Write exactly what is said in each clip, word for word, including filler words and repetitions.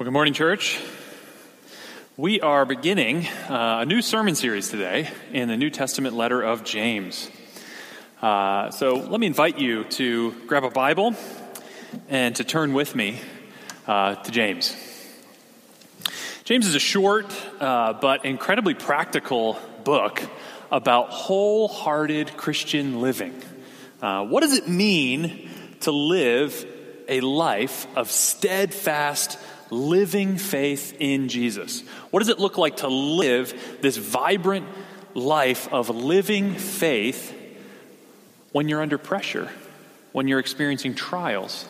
Well, good morning, church. We are beginning uh, a new sermon series today in the New Testament letter of James. Uh, so let me invite you to grab a Bible and to turn with me uh, to James. James is a short uh, but incredibly practical book about wholehearted Christian living. Uh, what does it mean to live a life of steadfast living faith in Jesus? What does it look like to live this vibrant life of living faith when you're under pressure, when you're experiencing trials?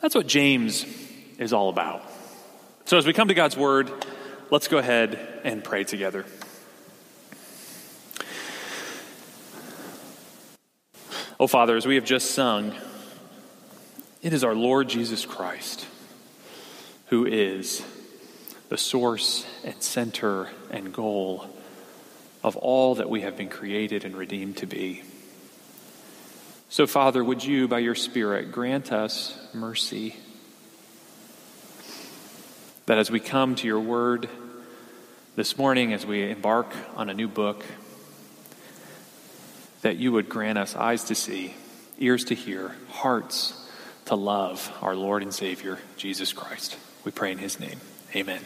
That's what James is all about. So as we come to God's word, let's go ahead and pray together. Oh, Father, as we have just sung, it is our Lord Jesus Christ who is the source and center and goal of all that we have been created and redeemed to be. So, Father, would you, by your Spirit, grant us mercy, that as we come to your word this morning, as we embark on a new book, that you would grant us eyes to see, ears to hear, hearts to love our Lord and Savior, Jesus Christ. We pray in his name. Amen.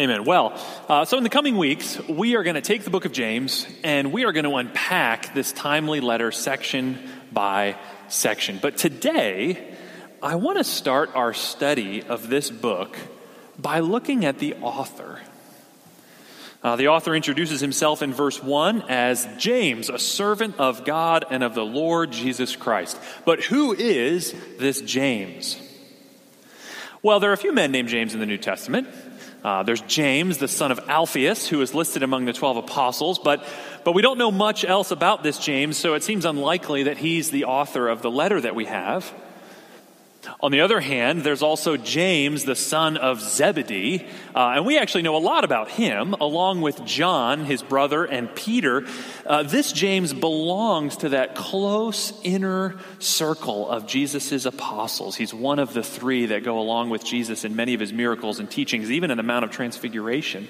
Amen. Well, uh, so in the coming weeks, we are going to take the book of James and we are going to unpack this timely letter section by section. But today, I want to start our study of this book by looking at the author. Uh, the author introduces himself in verse one as James, a servant of God and of the Lord Jesus Christ. But who is this James? Well, there are a few men named James in the New Testament. Uh, there's James, the son of Alphaeus, who is listed among the twelve apostles, but, but we don't know much else about this James, so it seems unlikely that he's the author of the letter that we have. On the other hand, there's also James, the son of Zebedee, uh, and we actually know a lot about him, along with John, his brother, and Peter. Uh, this James belongs to that close inner circle of Jesus' apostles. He's one of the three that go along with Jesus in many of his miracles and teachings, even in the Mount of Transfiguration.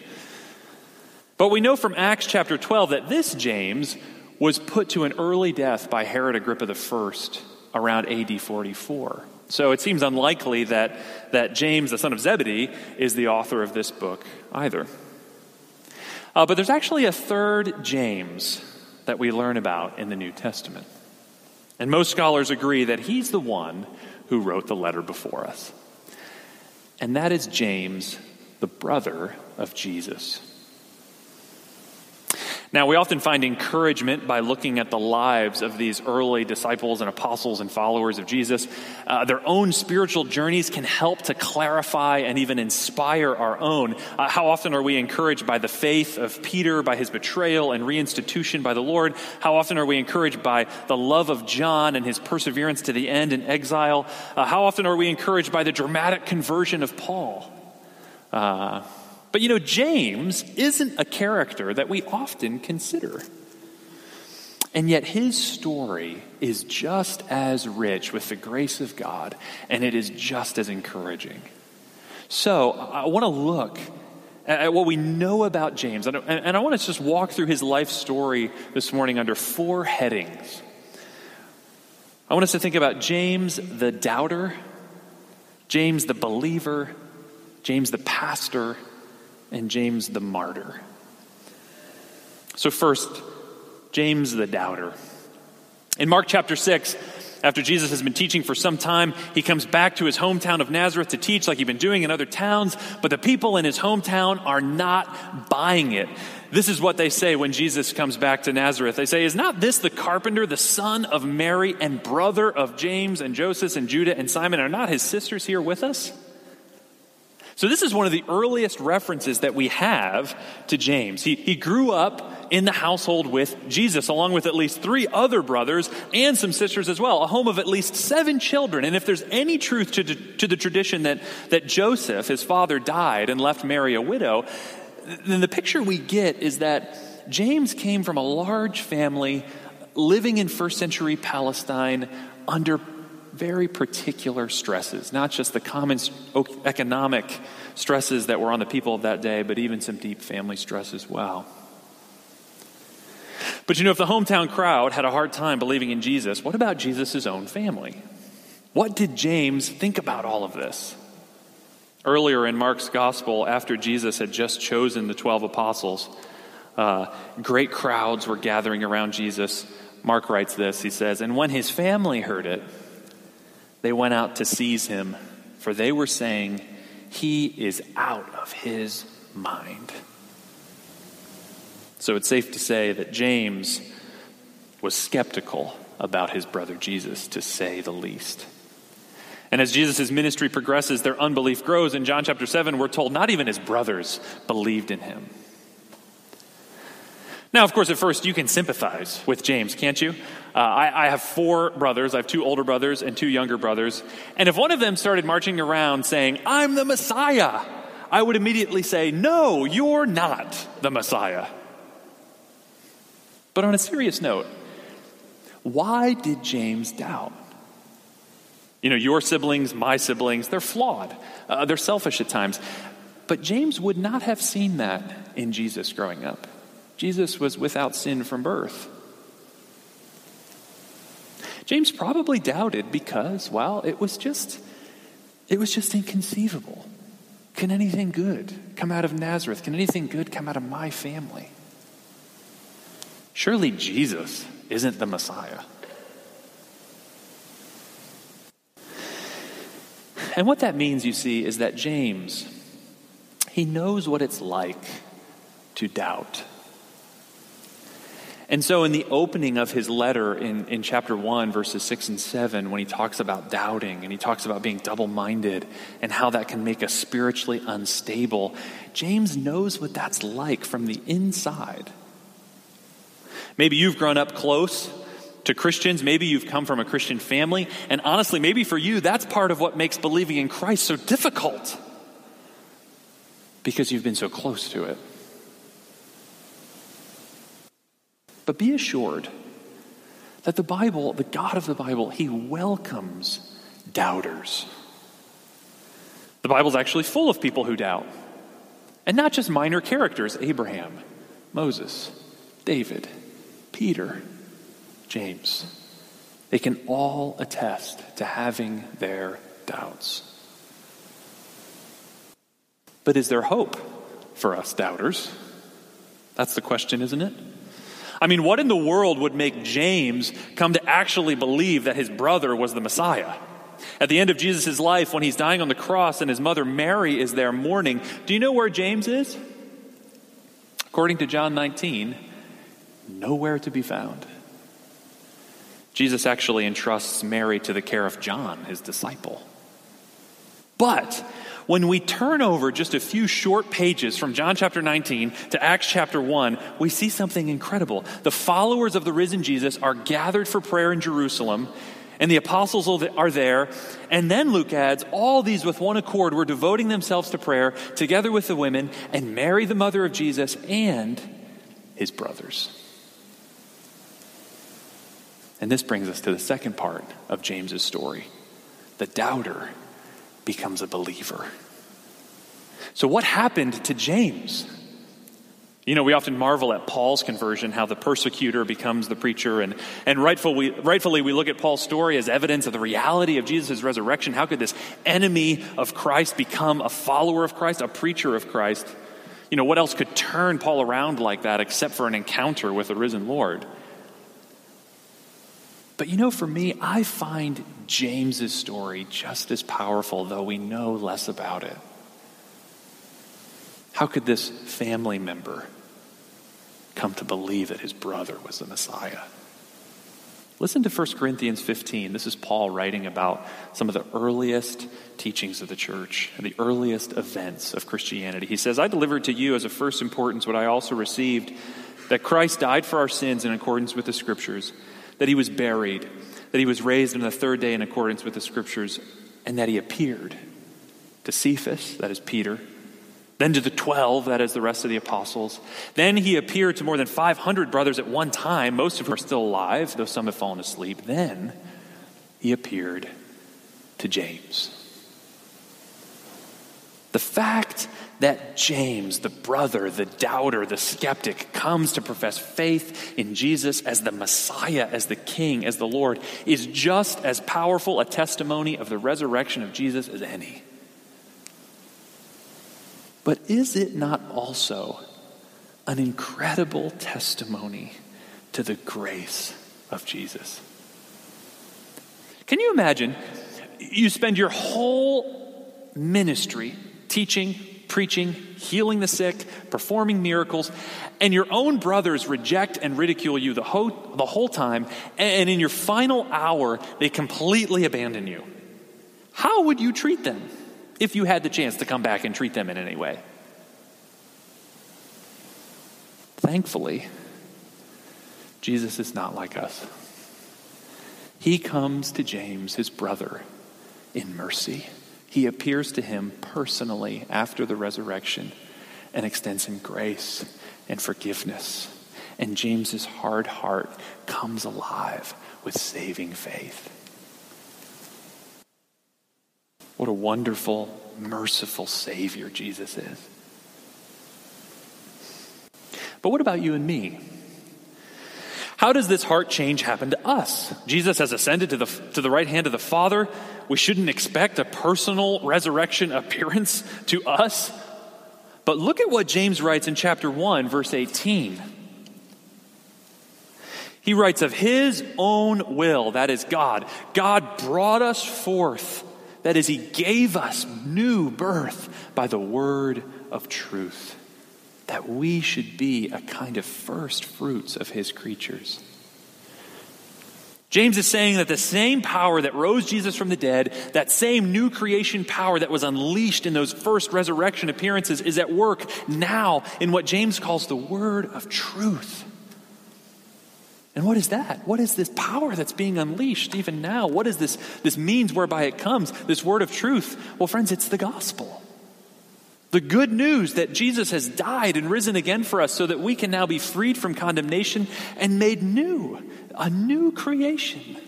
But we know from Acts chapter twelve that this James was put to an early death by Herod Agrippa I around A D forty-four. So it seems unlikely that, that James, the son of Zebedee, is the author of this book either. Uh, but there's actually a third James that we learn about in the New Testament. And most scholars agree that he's the one who wrote the letter before us. And that is James, the brother of Jesus. Now, we often find encouragement by looking at the lives of these early disciples and apostles and followers of Jesus. Uh, their own spiritual journeys can help to clarify and even inspire our own. Uh, how often are we encouraged by the faith of Peter, by his betrayal and reinstitution by the Lord? How often are we encouraged by the love of John and his perseverance to the end in exile? Uh, how often are we encouraged by the dramatic conversion of Paul? Uh But, you know, James isn't a character that we often consider. And yet his story is just as rich with the grace of God, and it is just as encouraging. So I want to look at what we know about James. And I want to just walk through his life story this morning under four headings. I want us to think about James the doubter, James the believer, James the pastor, and James the martyr. So first, James the doubter. In Mark chapter six, after Jesus has been teaching for some time, he comes back to his hometown of Nazareth to teach like he'd been doing in other towns, but the people in his hometown are not buying it. This is what they say when Jesus comes back to Nazareth. They say, "Is not this the carpenter, the son of Mary and brother of James and Joseph and Judah and Simon? Are not his sisters here with us?" So this is one of the earliest references that we have to James. He, he grew up in the household with Jesus, along with at least three other brothers and some sisters as well, a home of at least seven children. And if there's any truth to, to the tradition that, that Joseph, his father, died and left Mary a widow, then the picture we get is that James came from a large family living in first century Palestine under very particular stresses, not just the common economic stresses that were on the people of that day, but even some deep family stress as well. But you know, if the hometown crowd had a hard time believing in Jesus, what about Jesus' own family? What did James think about all of this? Earlier in Mark's gospel, after Jesus had just chosen the twelve apostles, uh, great crowds were gathering around Jesus. Mark writes this, he says, "And when his family heard it, they went out to seize him, for they were saying, 'He is out of his mind.'" So it's safe to say that James was skeptical about his brother Jesus, to say the least. And as Jesus' ministry progresses, their unbelief grows. In John chapter seven, we're told not even his brothers believed in him. Now, of course, at first, you can sympathize with James, can't you? Uh, I, I have four brothers. I have two older brothers and two younger brothers. And if one of them started marching around saying, "I'm the Messiah," I would immediately say, "No, you're not the Messiah." But on a serious note, why did James doubt? You know, your siblings, my siblings, they're flawed. Uh, they're selfish at times. But James would not have seen that in Jesus growing up. Jesus was without sin from birth. James probably doubted because, well, it was just, it was just inconceivable. Can anything good come out of Nazareth? Can anything good come out of my family? Surely Jesus isn't the Messiah. And what that means, you see, is that James, he knows what it's like to doubt. And so in the opening of his letter in, in chapter one, verses six and seven, when he talks about doubting and he talks about being double-minded and how that can make us spiritually unstable, James knows what that's like from the inside. Maybe you've grown up close to Christians. Maybe you've come from a Christian family. And honestly, maybe for you, that's part of what makes believing in Christ so difficult, because you've been so close to it. But be assured that the Bible, the God of the Bible, he welcomes doubters. The Bible's actually full of people who doubt. And not just minor characters: Abraham, Moses, David, Peter, James. They can all attest to having their doubts. But is there hope for us doubters? That's the question, isn't it? I mean, what in the world would make James come to actually believe that his brother was the Messiah? At the end of Jesus' life, when he's dying on the cross and his mother Mary is there mourning, do you know where James is? According to John nineteen, nowhere to be found. Jesus actually entrusts Mary to the care of John, his disciple. But when we turn over just a few short pages from John chapter nineteen to Acts chapter one, we see something incredible. The followers of the risen Jesus are gathered for prayer in Jerusalem, and the apostles are there. And then Luke adds, all these with one accord were devoting themselves to prayer together with the women and Mary, the mother of Jesus, and his brothers. And this brings us to the second part of James's story. The doubter becomes a believer. So what happened to James? You know, we often marvel at Paul's conversion, how the persecutor becomes the preacher, and, and rightfully, rightfully we look at Paul's story as evidence of the reality of Jesus' resurrection. How could this enemy of Christ become a follower of Christ, a preacher of Christ? You know, what else could turn Paul around like that except for an encounter with the risen Lord? But you know, for me, I find James's story just as powerful, though we know less about it. How could this family member come to believe that his brother was the Messiah? Listen to First Corinthians fifteen. This is Paul writing about some of the earliest teachings of the church, the earliest events of Christianity. He says, "I delivered to you as of first importance what I also received, that Christ died for our sins in accordance with the Scriptures, that he was buried, that he was raised on the third day in accordance with the Scriptures, and that he appeared to Cephas," that is Peter, "then to the twelve, that is the rest of the apostles. Then he appeared to more than five hundred brothers at one time, most of whom are still alive, though some have fallen asleep. Then he appeared to James. The fact that James, the brother, the doubter, the skeptic, comes to profess faith in Jesus as the Messiah, as the King, as the Lord, is just as powerful a testimony of the resurrection of Jesus as any. But is it not also an incredible testimony to the grace of Jesus? Can you imagine? You spend your whole ministry teaching, preaching, healing the sick, performing miracles, and your own brothers reject and ridicule you the whole, the whole time, and in your final hour, they completely abandon you. How would you treat them if you had the chance to come back and treat them in any way? Thankfully, Jesus is not like us. He comes to James, his brother, in mercy. He appears to him personally after the resurrection and extends him grace and forgiveness. And James's hard heart comes alive with saving faith. What a wonderful, merciful Savior Jesus is. But what about you and me? How does this heart change happen to us? Jesus has ascended to the, to the right hand of the Father. We shouldn't expect a personal resurrection appearance to us. But look at what James writes in chapter one, verse eighteen. He writes, of his own will, that is God, God brought us forth. That is, he gave us new birth by the word of truth, that we should be a kind of first fruits of his creatures. James is saying that the same power that rose Jesus from the dead, that same new creation power that was unleashed in those first resurrection appearances, is at work now in what James calls the word of truth. And what is that? What is this power that's being unleashed even now? What is this, this means whereby it comes, this word of truth? Well, friends, it's the gospel. The good news that Jesus has died and risen again for us so that we can now be freed from condemnation and made new, a new creation.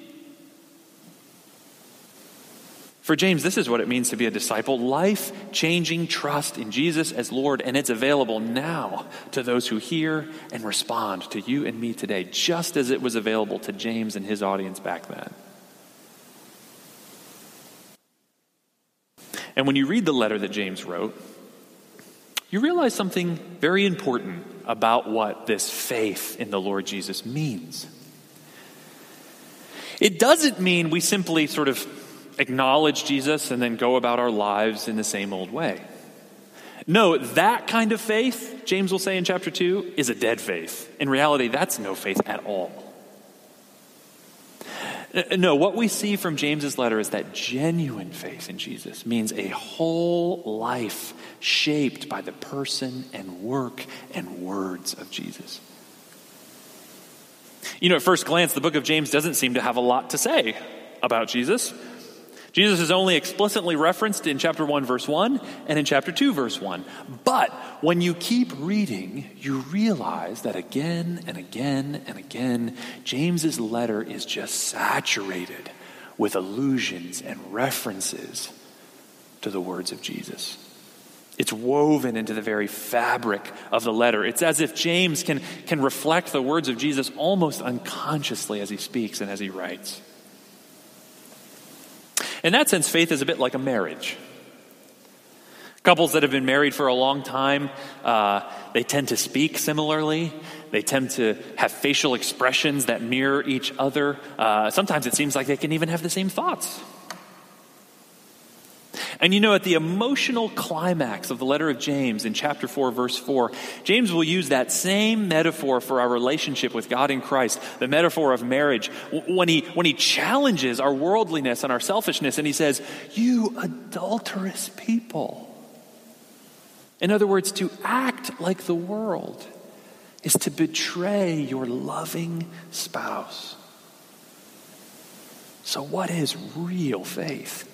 For James, this is what it means to be a disciple, life-changing trust in Jesus as Lord, and it's available now to those who hear and respond to you and me today, just as it was available to James and his audience back then. And when you read the letter that James wrote, you realize something very important about what this faith in the Lord Jesus means. It doesn't mean we simply sort of acknowledge Jesus and then go about our lives in the same old way. No, that kind of faith, James will say in chapter two, is a dead faith. In reality, that's no faith at all. No, what we see from James's letter is that genuine faith in Jesus means a whole life shaped by the person and work and words of Jesus. You know, at first glance, the book of James doesn't seem to have a lot to say about Jesus. Jesus is only explicitly referenced in chapter one, verse one, and in chapter two, verse one. But when you keep reading, you realize that again and again and again, James's letter is just saturated with allusions and references to the words of Jesus. It's woven into the very fabric of the letter. It's as if James can, can reflect the words of Jesus almost unconsciously as he speaks and as he writes. In that sense, faith is a bit like a marriage. Couples that have been married for a long time, uh, they tend to speak similarly. They tend to have facial expressions that mirror each other. Uh, sometimes it seems like they can even have the same thoughts. And you know, at the emotional climax of the letter of James in chapter four, verse four, James will use that same metaphor for our relationship with God in Christ, the metaphor of marriage, when he, when he challenges our worldliness and our selfishness, and he says, you adulterous people. In other words, to act like the world is to betray your loving spouse. So what is real faith?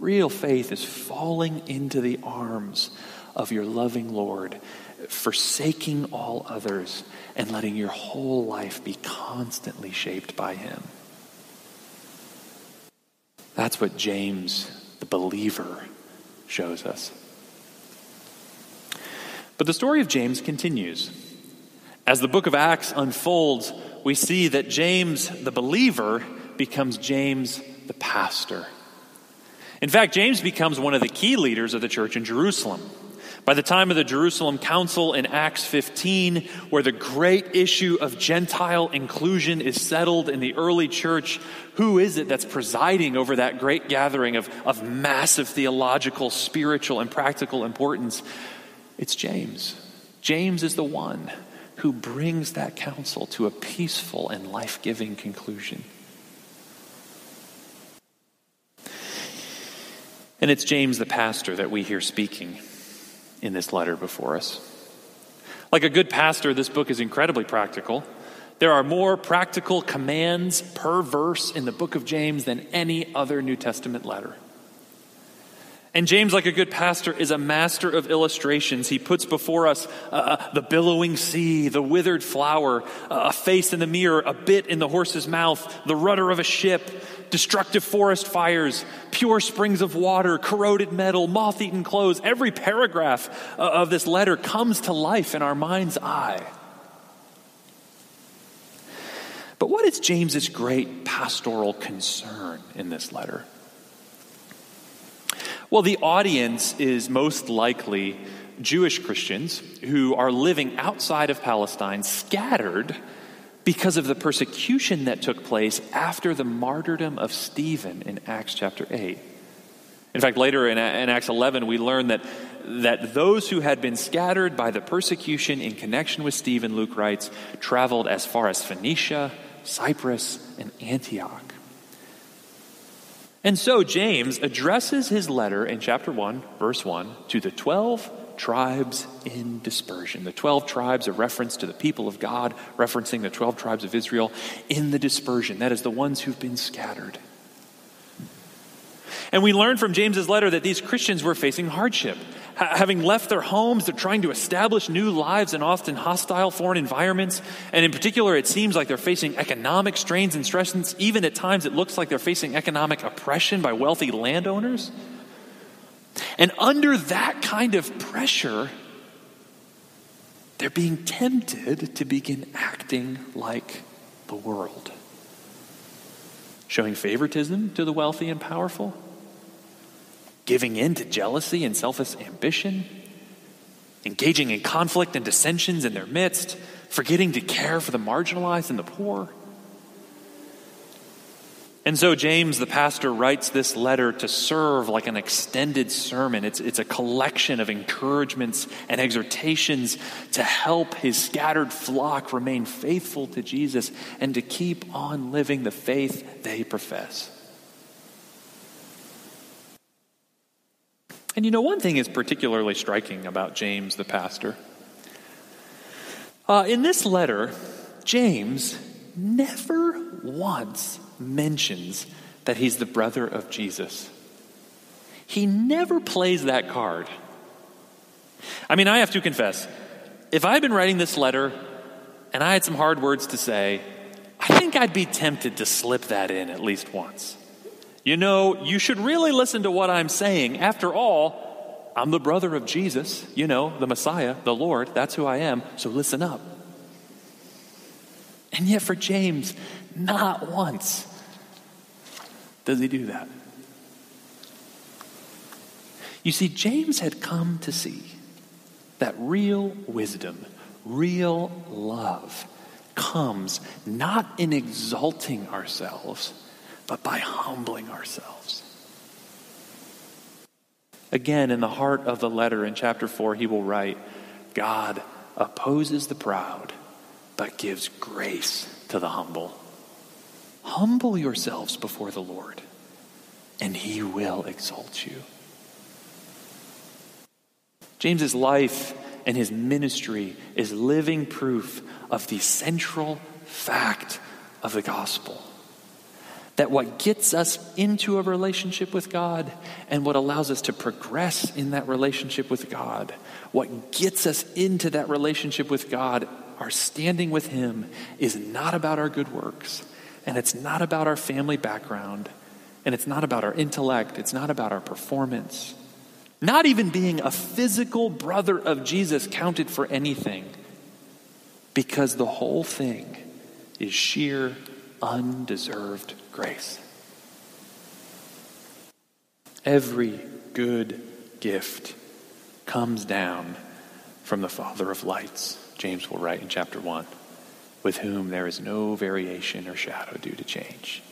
Real faith is falling into the arms of your loving Lord, forsaking all others, and letting your whole life be constantly shaped by him. That's what James, the believer, shows us. But the story of James continues. As the book of Acts unfolds, we see that James, the believer, becomes James, the pastor. In fact, James becomes one of the key leaders of the church in Jerusalem. By the time of the Jerusalem Council in Acts fifteen, where the great issue of Gentile inclusion is settled in the early church, who is it that's presiding over that great gathering of, of massive theological, spiritual, and practical importance? It's James. James is the one who brings that council to a peaceful and life-giving conclusion. And it's James the pastor that we hear speaking in this letter before us. Like a good pastor, this book is incredibly practical. There are more practical commands per verse in the book of James than any other New Testament letter. And James, like a good pastor, is a master of illustrations. He puts before us uh, the billowing sea, the withered flower, uh, a face in the mirror, a bit in the horse's mouth, the rudder of a ship, destructive forest fires, pure springs of water, corroded metal, moth-eaten clothes. Every paragraph uh, of this letter comes to life in our mind's eye. But what is James's great pastoral concern in this letter? Well, the audience is most likely Jewish Christians who are living outside of Palestine, scattered because of the persecution that took place after the martyrdom of Stephen in Acts chapter eight. In fact, later in, in Acts eleven, we learn that, that those who had been scattered by the persecution in connection with Stephen, Luke writes, traveled as far as Phoenicia, Cyprus, and Antioch. And so James addresses his letter in chapter one, verse one, to the twelve tribes in dispersion. The twelve tribes, a reference to the people of God, referencing the twelve tribes of Israel in the dispersion. That is, the ones who've been scattered. And we learn from James's letter that these Christians were facing hardship. Having left their homes, they're trying to establish new lives in often hostile foreign environments. And in particular, it seems like they're facing economic strains and stresses. Even at times, it looks like they're facing economic oppression by wealthy landowners. And under that kind of pressure, they're being tempted to begin acting like the world, showing favoritism to the wealthy and powerful, giving in to jealousy and selfish ambition, engaging in conflict and dissensions in their midst, forgetting to care for the marginalized and the poor. And so James, the pastor, writes this letter to serve like an extended sermon. It's, it's a collection of encouragements and exhortations to help his scattered flock remain faithful to Jesus and to keep on living the faith they profess. And you know, one thing is particularly striking about James, the pastor. Uh, in this letter, James never once mentions that he's the brother of Jesus. He never plays that card. I mean, I have to confess, if I had been writing this letter and I had some hard words to say, I think I'd be tempted to slip that in at least once. You know, you should really listen to what I'm saying. After all, I'm the brother of Jesus, you know, the Messiah, the Lord. That's who I am, so listen up. And yet for James, not once does he do that. You see, James had come to see that real wisdom, real love comes not in exalting ourselves, but by humbling ourselves. Again, in the heart of the letter in chapter four, he will write, God opposes the proud, but gives grace to the humble. Humble yourselves before the Lord, and he will exalt you. James's life and his ministry is living proof of the central fact of the gospel, that what gets us into a relationship with God and what allows us to progress in that relationship with God, what gets us into that relationship with God, our standing with him, is not about our good works, and it's not about our family background, And it's not about our intellect. It's not about our performance. Not even being a physical brother of Jesus counted for anything, because the whole thing is sheer, undeserved grace. Every good gift comes down from the Father of lights, James will write in chapter one, with whom there is no variation or shadow due to change.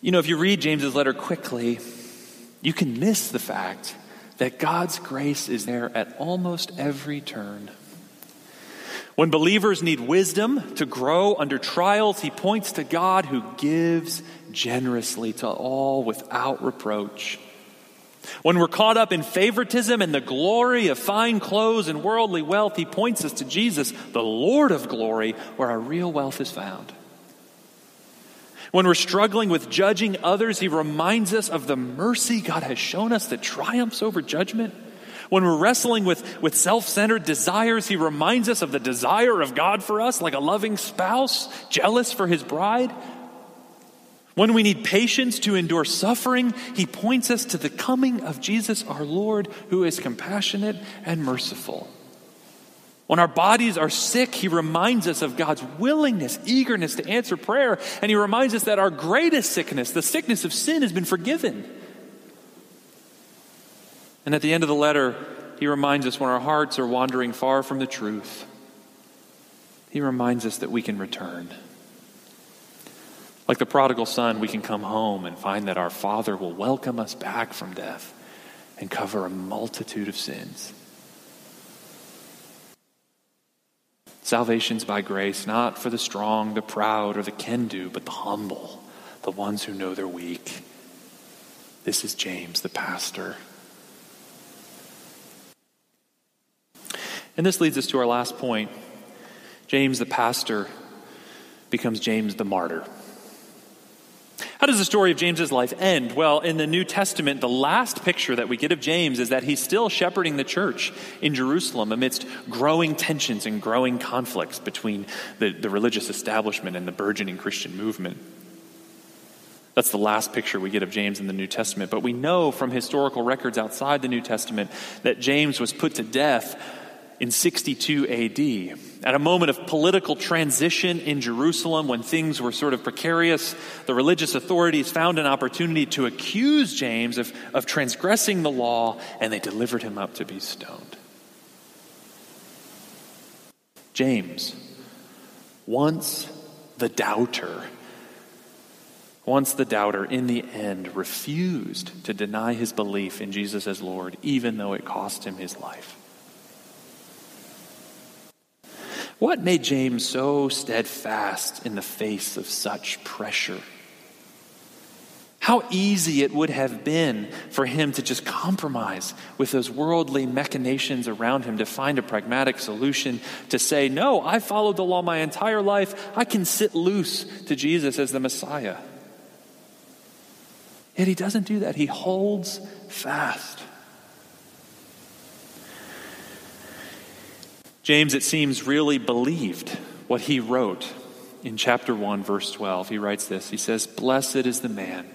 You know, if you read James's letter quickly, you can miss the fact that God's grace is there at almost every turn. When believers need wisdom to grow under trials, he points to God who gives generously to all without reproach. When we're caught up in favoritism and the glory of fine clothes and worldly wealth, he points us to Jesus, the Lord of glory, where our real wealth is found. When we're struggling with judging others, he reminds us of the mercy God has shown us that triumphs over judgment. When we're wrestling with, with self-centered desires, he reminds us of the desire of God for us, like a loving spouse, jealous for his bride. When we need patience to endure suffering, he points us to the coming of Jesus our Lord, who is compassionate and merciful. When our bodies are sick, he reminds us of God's willingness, eagerness to answer prayer, and he reminds us that our greatest sickness, the sickness of sin, has been forgiven. And at the end of the letter, he reminds us when our hearts are wandering far from the truth, he reminds us that we can return. Like the prodigal son, we can come home and find that our Father will welcome us back from death and cover a multitude of sins. Salvation's by grace, not for the strong, the proud, or the can-do, but the humble, the ones who know they're weak. This is James, the pastor. And this leads us to our last point. James, the pastor, becomes James, the martyr. How does the story of James's life end? Well, in the New Testament, the last picture that we get of James is that he's still shepherding the church in Jerusalem amidst growing tensions and growing conflicts between the, the religious establishment and the burgeoning Christian movement. That's the last picture we get of James in the New Testament. But we know from historical records outside the New Testament that James was put to death in sixty-two A D, at a moment of political transition in Jerusalem when things were sort of precarious, the religious authorities found an opportunity to accuse James of, of transgressing the law, and they delivered him up to be stoned. James, once the doubter, once the doubter, in the end refused to deny his belief in Jesus as Lord, even though it cost him his life. What made James so steadfast in the face of such pressure? How easy it would have been for him to just compromise with those worldly machinations around him, to find a pragmatic solution, to say, no, I followed the law my entire life. I can sit loose to Jesus as the Messiah. Yet he doesn't do that. He holds fast. James, it seems, really believed what he wrote in chapter one, verse twelve. He writes this. He says, "Blessed is the man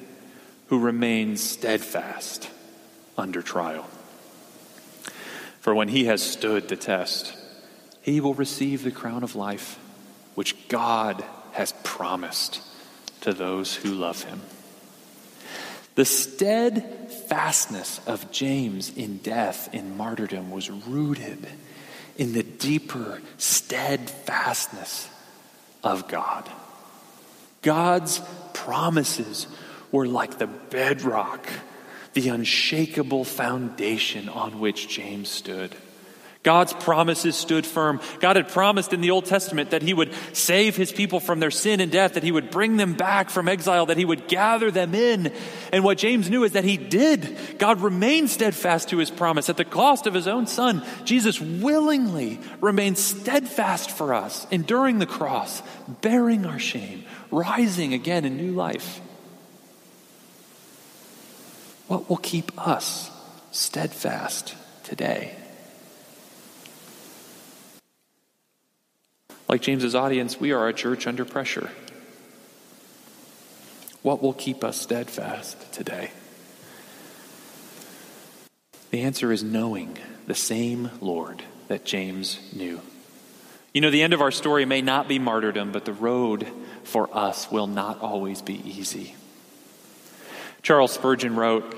who remains steadfast under trial. For when he has stood the test, he will receive the crown of life, which God has promised to those who love him." The steadfastness of James in death, in martyrdom, was rooted in the deeper steadfastness of God. God's promises were like the bedrock, the unshakable foundation on which James stood. God's promises stood firm. God had promised in the Old Testament that he would save his people from their sin and death, that he would bring them back from exile, that he would gather them in. And what James knew is that he did. God remained steadfast to his promise at the cost of his own son. Jesus willingly remained steadfast for us, enduring the cross, bearing our shame, rising again in new life. What will keep us steadfast today? Like James's audience, we are a church under pressure. What will keep us steadfast today? The answer is knowing the same Lord that James knew. You know, the end of our story may not be martyrdom, but the road for us will not always be easy. Charles Spurgeon wrote,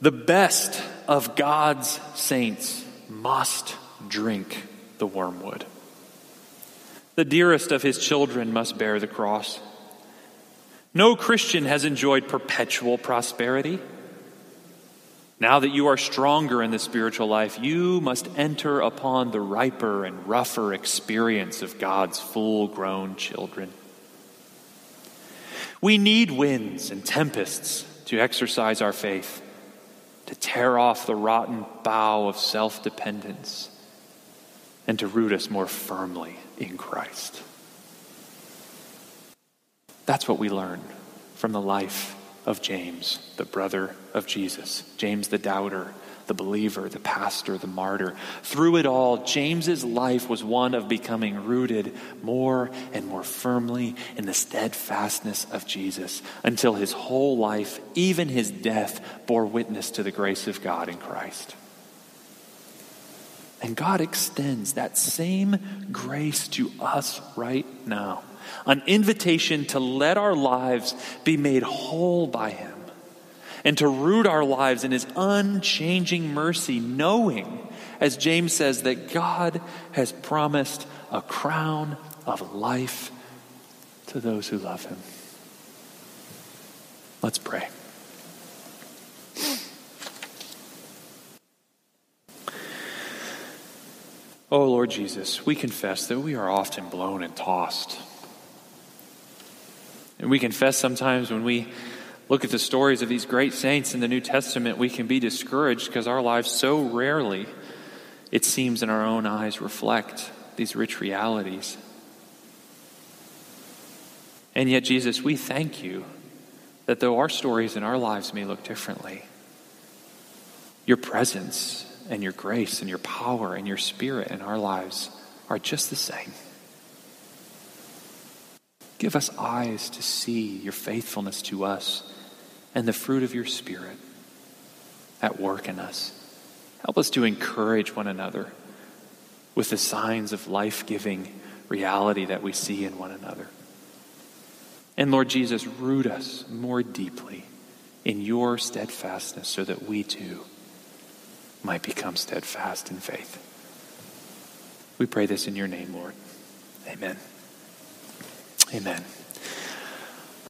"The best of God's saints must drink the wormwood. The dearest of his children must bear the cross. No Christian has enjoyed perpetual prosperity. Now that you are stronger in the spiritual life, you must enter upon the riper and rougher experience of God's full-grown children. We need winds and tempests to exercise our faith, to tear off the rotten bough of self-dependence, and to root us more firmly in Christ." That's what we learn from the life of James, the brother of Jesus. James the doubter, the believer, the pastor, the martyr. Through it all, James's life was one of becoming rooted more and more firmly in the steadfastness of Jesus until his whole life, even his death, bore witness to the grace of God in Christ. And God extends that same grace to us right now. An invitation to let our lives be made whole by him and to root our lives in his unchanging mercy, knowing, as James says, that God has promised a crown of life to those who love him. Let's pray. Oh, Lord Jesus, we confess that we are often blown and tossed. And we confess sometimes when we look at the stories of these great saints in the New Testament, we can be discouraged because our lives so rarely, it seems in our own eyes, reflect these rich realities. And yet, Jesus, we thank you that though our stories and our lives may look differently, your presence and your grace and your power and your spirit in our lives are just the same. Give us eyes to see your faithfulness to us and the fruit of your Spirit at work in us. Help us to encourage one another with the signs of life-giving reality that we see in one another. And Lord Jesus, root us more deeply in your steadfastness so that we too might become steadfast in faith. We pray this in your name, Lord. Amen. Amen.